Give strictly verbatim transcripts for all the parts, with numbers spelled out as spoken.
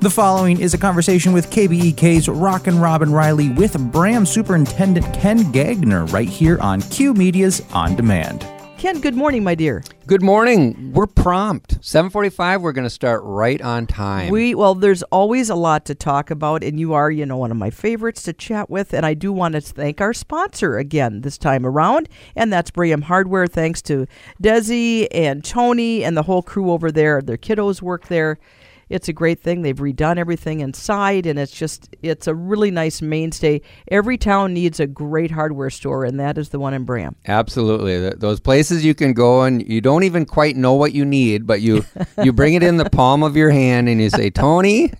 The following is a conversation with K B E K's Rockin' Robin Riley with Bram Superintendent Ken Gagner right here on Q Media's On Demand. Ken, good morning, my dear. Good morning. We're prompt. seven forty-five, we're going to start right on time. We Well, there's always a lot to talk about, and you are, you know, one of my favorites to chat with, and I do want to thank our sponsor again this time around, and that's Bram Hardware. Thanks to Desi and Tony and the whole crew over there. Their kiddos work there. It's a great thing. They've redone everything inside, and it's just, it's a really nice mainstay. Every town needs a great hardware store, and that is the one in Bram. Absolutely. Those places you can go, and you don't even quite know what you need, but you, you bring it in the palm of your hand, and you say, Tony,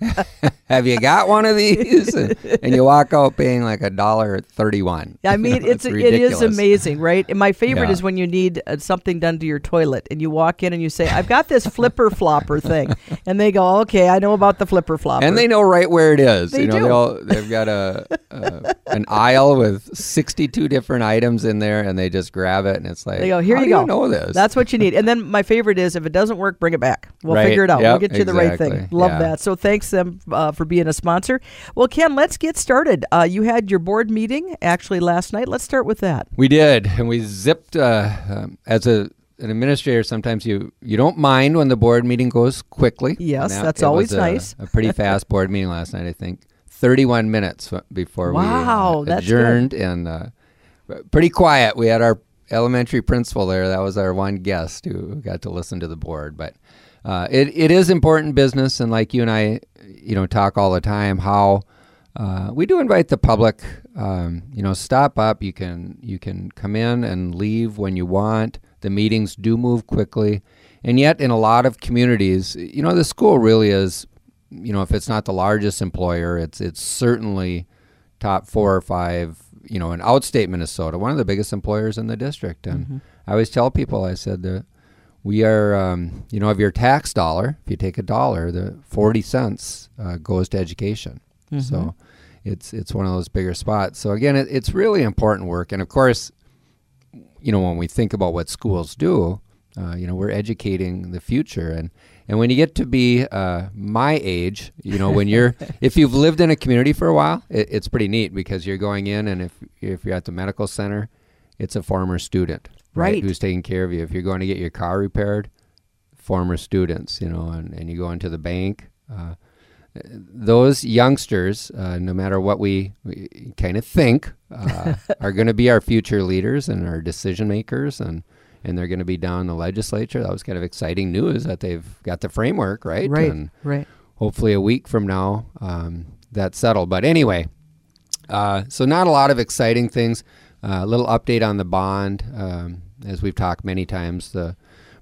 have you got one of these? And, and you walk out paying like a dollar thirty-one. I mean, you know, it's, it's it is amazing, right? And my favorite yeah. is when you need something done to your toilet, and you walk in, and you say, I've got this flipper-flopper thing, and they go, okay, I know about the flipper flopper. And they know right where it is. They you know, do. They all, they've got a, a an aisle with sixty-two different items in there, and they just grab it, and it's like, they go, here you go. You know this. That's what you need. And then my favorite is, if it doesn't work, bring it back. We'll right. figure it out. Yep, we'll get you exactly. the right thing. Love yeah. that. So thanks them uh, for being a sponsor. Well, Ken, let's get started. Uh, you had your board meeting actually last night. Let's start with that. We did, and we zipped uh, um, as a. An administrator, sometimes you, you don't mind when the board meeting goes quickly. Yes, that, that's always a, nice. a pretty fast board meeting last night, I think. thirty-one minutes before wow, we uh, adjourned good. and uh, pretty quiet. We had our elementary principal there. That was our one guest who got to listen to the board. But uh, it, it is important business, and like you and I you know, talk all the time, how uh, we do invite the public. Um, you know, stop up. You can You can come in and leave when you want. The meetings do move quickly, and yet in a lot of communities, you know, the school really is, you know, if it's not the largest employer, it's it's certainly top four or five, you know, in outstate Minnesota, one of the biggest employers in the district. And mm-hmm. I always tell people, I said, that we are, um, you know, of your tax dollar, if you take a dollar, the forty cents uh, goes to education. Mm-hmm. So it's, it's one of those bigger spots. So again, it, it's really important work, and of course, you know, when we think about what schools do, uh, you know, we're educating the future. And, and when you get to be uh, my age, you know, when you're, if you've lived in a community for a while, it, it's pretty neat, because you're going in, and if if you're at the medical center, it's a former student, right? right. Who's taking care of you. If you're going to get your car repaired, former students, you know, and, and you go into the bank. Uh, those youngsters, uh, no matter what we, we kind of think, uh, are going to be our future leaders and our decision makers, and, and they're going to be down in the legislature. That was kind of exciting news that they've got the framework, right? Right, and right. Hopefully a week from now, um, that's settled. But anyway, uh, so not a lot of exciting things. A uh, little update on the bond. Um, as we've talked many times, the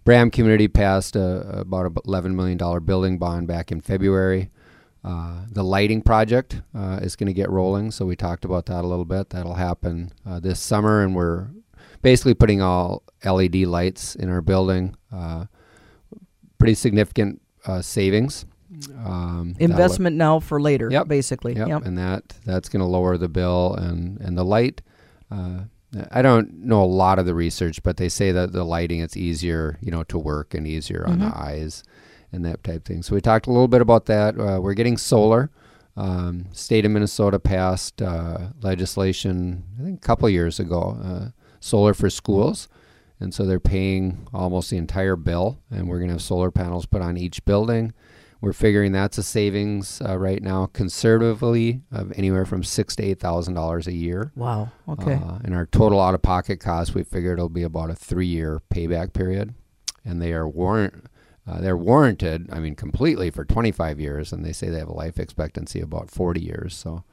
Bram community passed a, about an eleven million dollars building bond back in February. Uh, the lighting project uh, is going to get rolling, so we talked about that a little bit. That'll happen uh, this summer, and we're basically putting all L E D lights in our building. Uh, pretty significant uh, savings. Um, Investment now for later, yep, basically. Yep, yep. And that, that's going to lower the bill, and, and the light. Uh, I don't know a lot of the research, but they say that the lighting, it's easier, you know, to work and easier mm-hmm. on the eyes. And that type of thing. So we talked a little bit about that. Uh, we're getting solar. Um, state of Minnesota passed uh, legislation, I think a couple years ago, uh, solar for schools. And so they're paying almost the entire bill, and we're going to have solar panels put on each building. We're figuring that's a savings uh, right now, conservatively, of anywhere from six thousand to eight thousand dollars a year. Wow, okay. Uh, and our total out-of-pocket cost, we figure it'll be about a three-year payback period. And they are warrant... Uh, they're warranted, I mean, completely for twenty-five years, and they say they have a life expectancy of about forty years. So,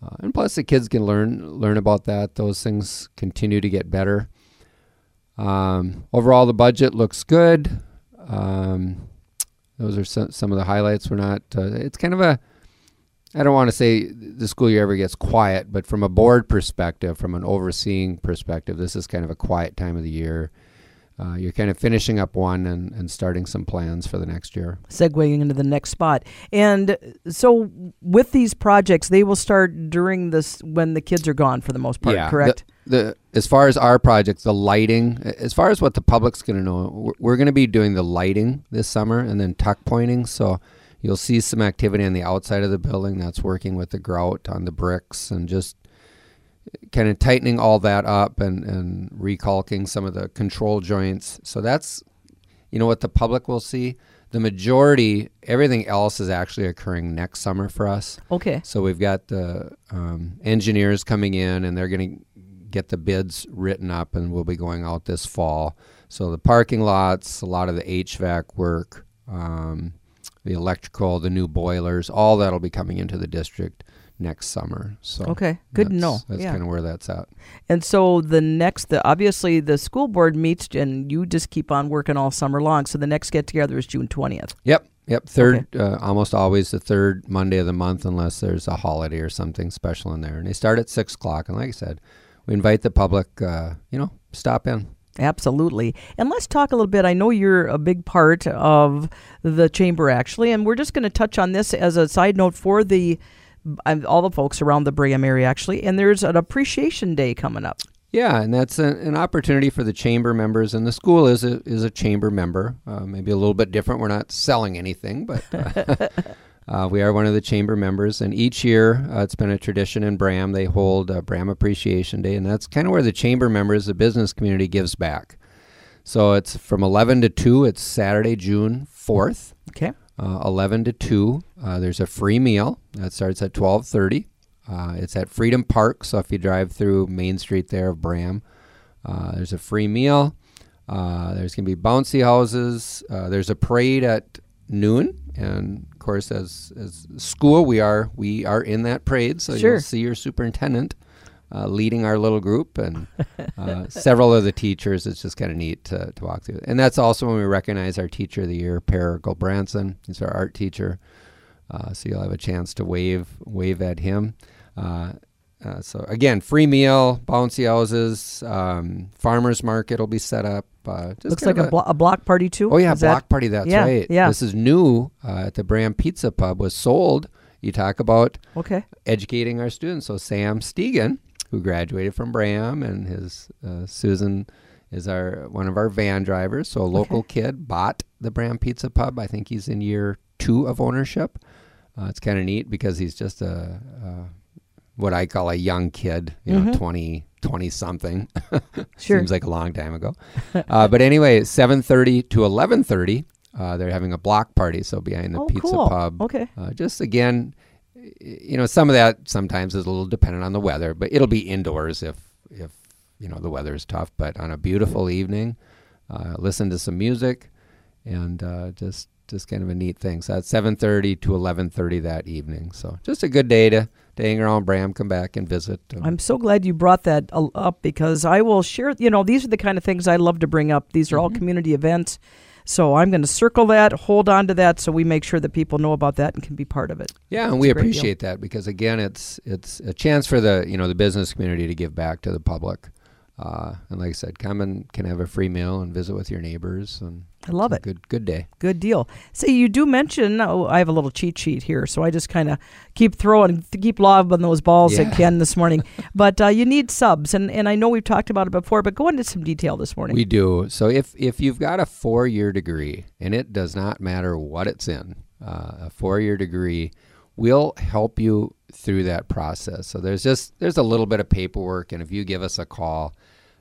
uh, and plus the kids can learn learn about that. Those things continue to get better. Um, overall, the budget looks good. Um, those are some, some of the highlights. We're not. Uh, it's kind of a. I don't want to say the school year ever gets quiet, but from a board perspective, from an overseeing perspective, this is kind of a quiet time of the year. Uh, you're kind of finishing up one and, and starting some plans for the next year. Segueing into the next spot. And so with these projects, they will start during this when the kids are gone for the most part, yeah, correct? The, the, as far as our projects, the lighting, as far as what the public's going to know, we're, we're going to be doing the lighting this summer and then tuck pointing. So, You'll see some activity on the outside of the building that's working with the grout on the bricks and just kind of tightening all that up and, and recalking some of the control joints. So that's, you know, what the public will see. The majority, everything else is actually occurring next summer for us. Okay. So we've got the um, engineers coming in, and they're going to get the bids written up, and we'll be going out this fall. So the parking lots, a lot of the H V A C work, um, the electrical, the new boilers, all that will be coming into the district next summer. So okay, good to know. That's yeah. kind of where that's at. And so the next, the obviously the school board meets, and you just keep on working all summer long. So the next get together is June twentieth. Yep, yep. Third, okay. uh, almost always the third Monday of the month, unless there's a holiday or something special in there. And they start at six o'clock. And like I said, we invite the public. Uh, you know, stop in. Absolutely. And let's talk a little bit. I know you're a big part of the chamber, actually, and we're just going to touch on this as a side note for the. all the folks around the Brigham area, actually, and there's an Appreciation Day coming up. Yeah, and that's a, an opportunity for the chamber members, and the school is a, is a chamber member, uh, maybe a little bit different. We're not selling anything, but uh, uh, we are one of the chamber members, and each year uh, it's been a tradition in Bram. They hold uh, Bram Appreciation Day, and that's kind of where the chamber members, the business community, gives back. So it's from eleven to two. It's Saturday, June fourth. Okay. Uh, eleven to two. Uh, there's a free meal that starts at twelve thirty. Uh, it's at Freedom Park, so if you drive through Main Street there of Bram, uh, there's a free meal. Uh, there's going to be bouncy houses. Uh, there's a parade at noon, and of course, as as school, we are we are in that parade, so sure. You'll see your superintendent uh, leading our little group and uh, several of the teachers. It's just kind of neat to, to walk through. And that's also when we recognize our teacher of the year, Per Golbranson. He's our art teacher. Uh, so you'll have a chance to wave wave at him. Uh, uh, so again, free meal, bouncy houses, um, farmers market will be set up. Uh, just Looks like a, blo- a block party too. Oh yeah, is block that? party, that's yeah, right. Yeah. This is new uh, at the Bram Pizza Pub, was sold. You talk about okay. educating our students. So Sam Stegen, who graduated from Bram, and his uh, Susan is our one of our van drivers. So a local okay. kid bought the Bram Pizza Pub. I think he's in year two of ownership. Uh, it's kind of neat because he's just a, a what I call a young kid, you mm-hmm. know, twenty, twenty something. Sure. Seems like a long time ago. uh, but anyway, seven thirty to eleven thirty, uh, they're having a block party. So behind the oh, pizza cool. pub. Okay. Uh, just again, you know, some of that sometimes is a little dependent on the weather, but it'll be indoors if, if you know, the weather is tough. But on a beautiful evening, uh, listen to some music and uh, just, just kind of a neat thing. So that's seven thirty to eleven thirty that evening. So just a good day to, to hang around Bram, come back and visit. Um, I'm so glad you brought that up because I will share, you know, these are the kind of things I love to bring up. These are mm-hmm. all community events. So I'm going to circle that, hold on to that, so we make sure that people know about that and can be part of it. Yeah, it's and we appreciate deal. that because, again, it's it's a chance for the, you know, the business community to give back to the public. Uh, and like I said, come and can have a free meal and visit with your neighbors. And I love it. Good, good day. Good deal. See, so you do mention, oh, I have a little cheat sheet here, so I just kind of keep throwing, keep lobbing those balls yeah. at Ken this morning. But uh, you need subs, and, and I know we've talked about it before, but go into some detail this morning. We do. So if, if you've got a four-year degree, and it does not matter what it's in, uh, a four-year degree will help you through that process. So there's just there's a little bit of paperwork, and if you give us a call,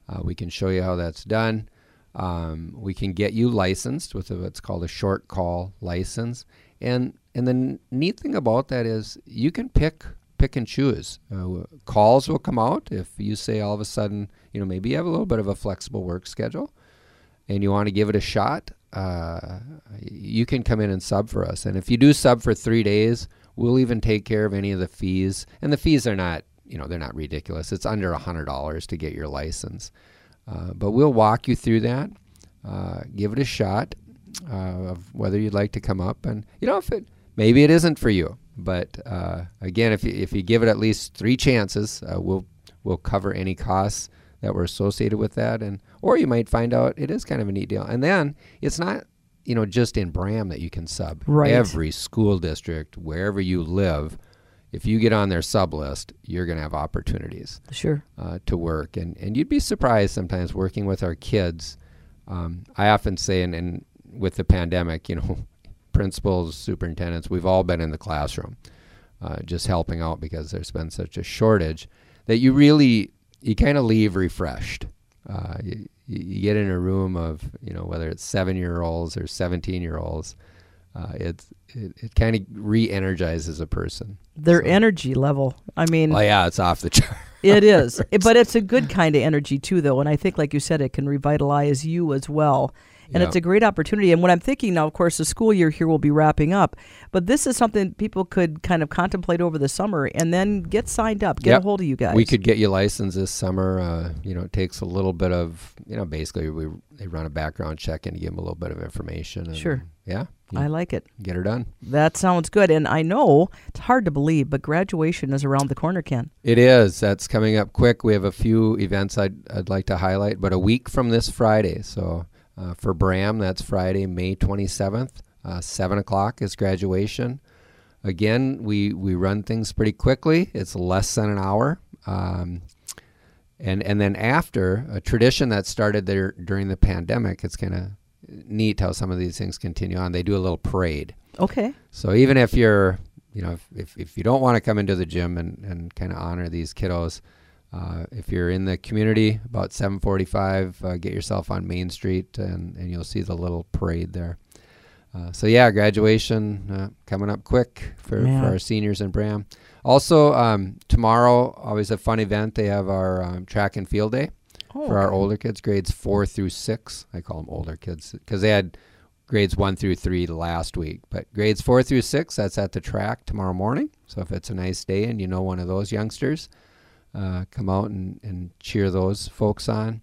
uh, we can show you how that's done. Um, we can get you licensed with a, what's called a short call license, and and the n- neat thing about that is you can pick pick and choose. Uh, calls will come out if you say all of a sudden, you know, maybe you have a little bit of a flexible work schedule, and you want to give it a shot. Uh, you can come in and sub for us, and if you do sub for three days. We'll even take care of any of the fees. And the fees are not, you know, they're not ridiculous. It's under one hundred dollars to get your license. Uh, but we'll walk you through that. Uh, give it a shot uh, of whether you'd like to come up. And, you know, if it maybe it isn't for you. But, uh, again, if you, if you give it at least three chances, uh, we'll we'll cover any costs that were associated with that. And or you might find out it is kind of a neat deal. And then it's not... You know, just in Bram that you can sub. Right. Every school district, wherever you live, if you get on their sub list, you're going to have opportunities. Sure. Uh, to work, and and you'd be surprised sometimes working with our kids. Um, I often say, and, and with the pandemic, you know, principals, superintendents, we've all been in the classroom uh, just helping out because there's been such a shortage that you really, you kind of leave refreshed. Uh, you, you get in a room of, you know, whether it's seven-year-olds or seventeen-year-olds, uh, it's, it, it kind of re-energizes a person. Their so. energy level, I mean. Oh, yeah, it's off the chart. It is, but it's a good kind of energy too, though. And I think, like you said, it can revitalize you as well. And yeah. It's a great opportunity. And what I'm thinking now, of course, the school year here will be wrapping up. But this is something people could kind of contemplate over the summer and then get signed up, get yep. a hold of you guys. We could get you licensed this summer. Uh, you know, it takes a little bit of, you know, basically we they run a background check and give them a little bit of information. And, sure. Yeah. I like it. Get her done. That sounds good. And I know it's hard to believe, but graduation is around the corner, Ken. It is. That's coming up quick. We have a few events I'd, I'd like to highlight, but a week from this Friday, so... Uh, for Bram, that's Friday, May twenty-seventh, uh, seven o'clock is graduation. Again, we, we run things pretty quickly. It's less than an hour. Um, and and then after, a tradition that started there during the pandemic, it's kind of neat how some of these things continue on. They do a little parade. Okay. So even if you're, you know, if, if, if you don't want to come into the gym and, and kind of honor these kiddos, Uh, if you're in the community, about seven forty-five, uh, get yourself on Main Street, and, and you'll see the little parade there. Uh, so, yeah, graduation uh, coming up quick for, for our seniors in Bram. Also, um, tomorrow, always a fun event. They have our um, track and field day oh, for okay. our older kids, grades four through six. I call them older kids because they had grades one through three last week. But grades four through six, that's at the track tomorrow morning. So if it's a nice day and you know one of those youngsters, Uh, come out and, and cheer those folks on.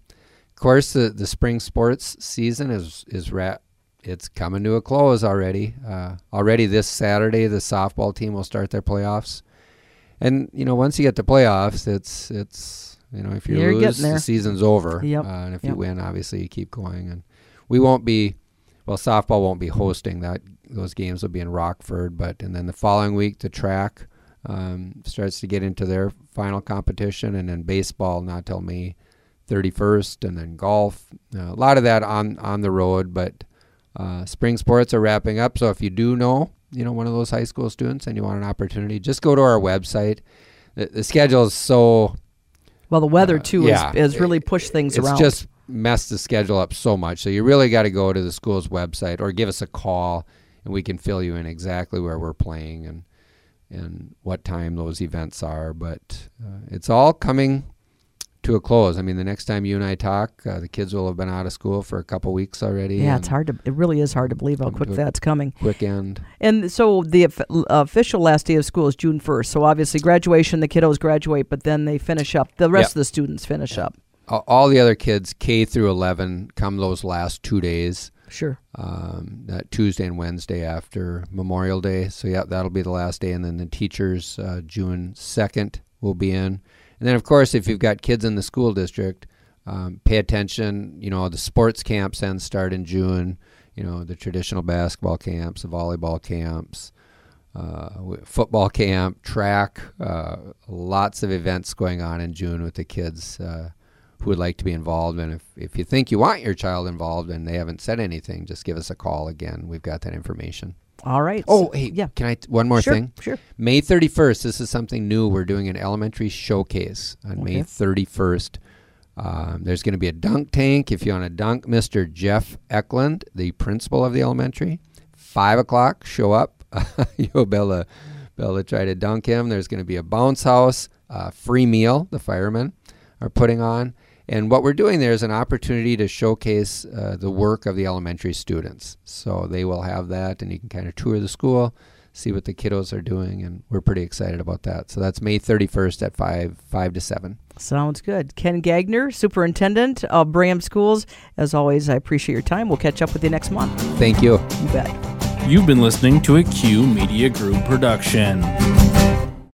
Of course, the, the spring sports season is is ra- it's coming to a close already. Uh, already this Saturday, the softball team will start their playoffs. And you know, once you get to playoffs, it's it's you know, if you You're lose, the season's over. Yep. Uh, and if yep. you win, obviously you keep going. And we won't be well. Softball won't be hosting that. Those games will be in Rockford, but and then the following week, the track. Um, starts to get into their final competition, and then baseball not till May thirty-first, and then golf. Uh, a lot of that on, on the road, but uh, spring sports are wrapping up. So if you do know, you know, one of those high school students and you want an opportunity, just go to our website. The, the schedule is so... Well, the weather, uh, too, yeah, is, is really pushed things it's around. It's just messed the schedule up so much. So you really got to go to the school's website or give us a call, and we can fill you in exactly where we're playing and and what time those events are, but uh, it's all coming to a close. I mean, the next time you and I talk, uh, the kids will have been out of school for a couple weeks already. Yeah, it's hard to, it really is hard to believe how quick that's coming. Quick end. And so the uh, official last day of school is June first, so obviously graduation, the kiddos graduate, but then they finish up, the rest yep. of the students finish yep. up. All the other kids, K through eleven, come those last two days. Sure. Um, that Tuesday and Wednesday after Memorial Day. So, yeah, that'll be the last day. And then the teachers, uh, June second, will be in. And then, of course, if you've got kids in the school district, um, pay attention. You know, the sports camps then start in June. You know, the traditional basketball camps, the volleyball camps, uh, football camp, track. Uh, lots of events going on in June with the kids. Uh, who would like to be involved, and if, if you think you want your child involved and they haven't said anything, just give us a call again. We've got that information. All right. Oh, hey, yeah. Can I, one more sure, thing? Sure, May thirty-first, this is something new. We're doing an elementary showcase on okay. May thirty-first. Um, there's going to be a dunk tank. If you want to dunk, Mister Jeff Eklund, the principal of the elementary, five o'clock, show up. Yo, Bella, Bella, try to dunk him. There's going to be a bounce house, uh, free meal, the firemen are putting on. And what we're doing there is an opportunity to showcase uh, the work of the elementary students. So they will have that, and you can kind of tour the school, see what the kiddos are doing, and we're pretty excited about that. So that's May thirty-first at five, five to seven. Sounds good. Ken Gagner, Superintendent of Bram Schools. As always, I appreciate your time. We'll catch up with you next month. Thank you. You bet. You've been listening to a Q Media Group production.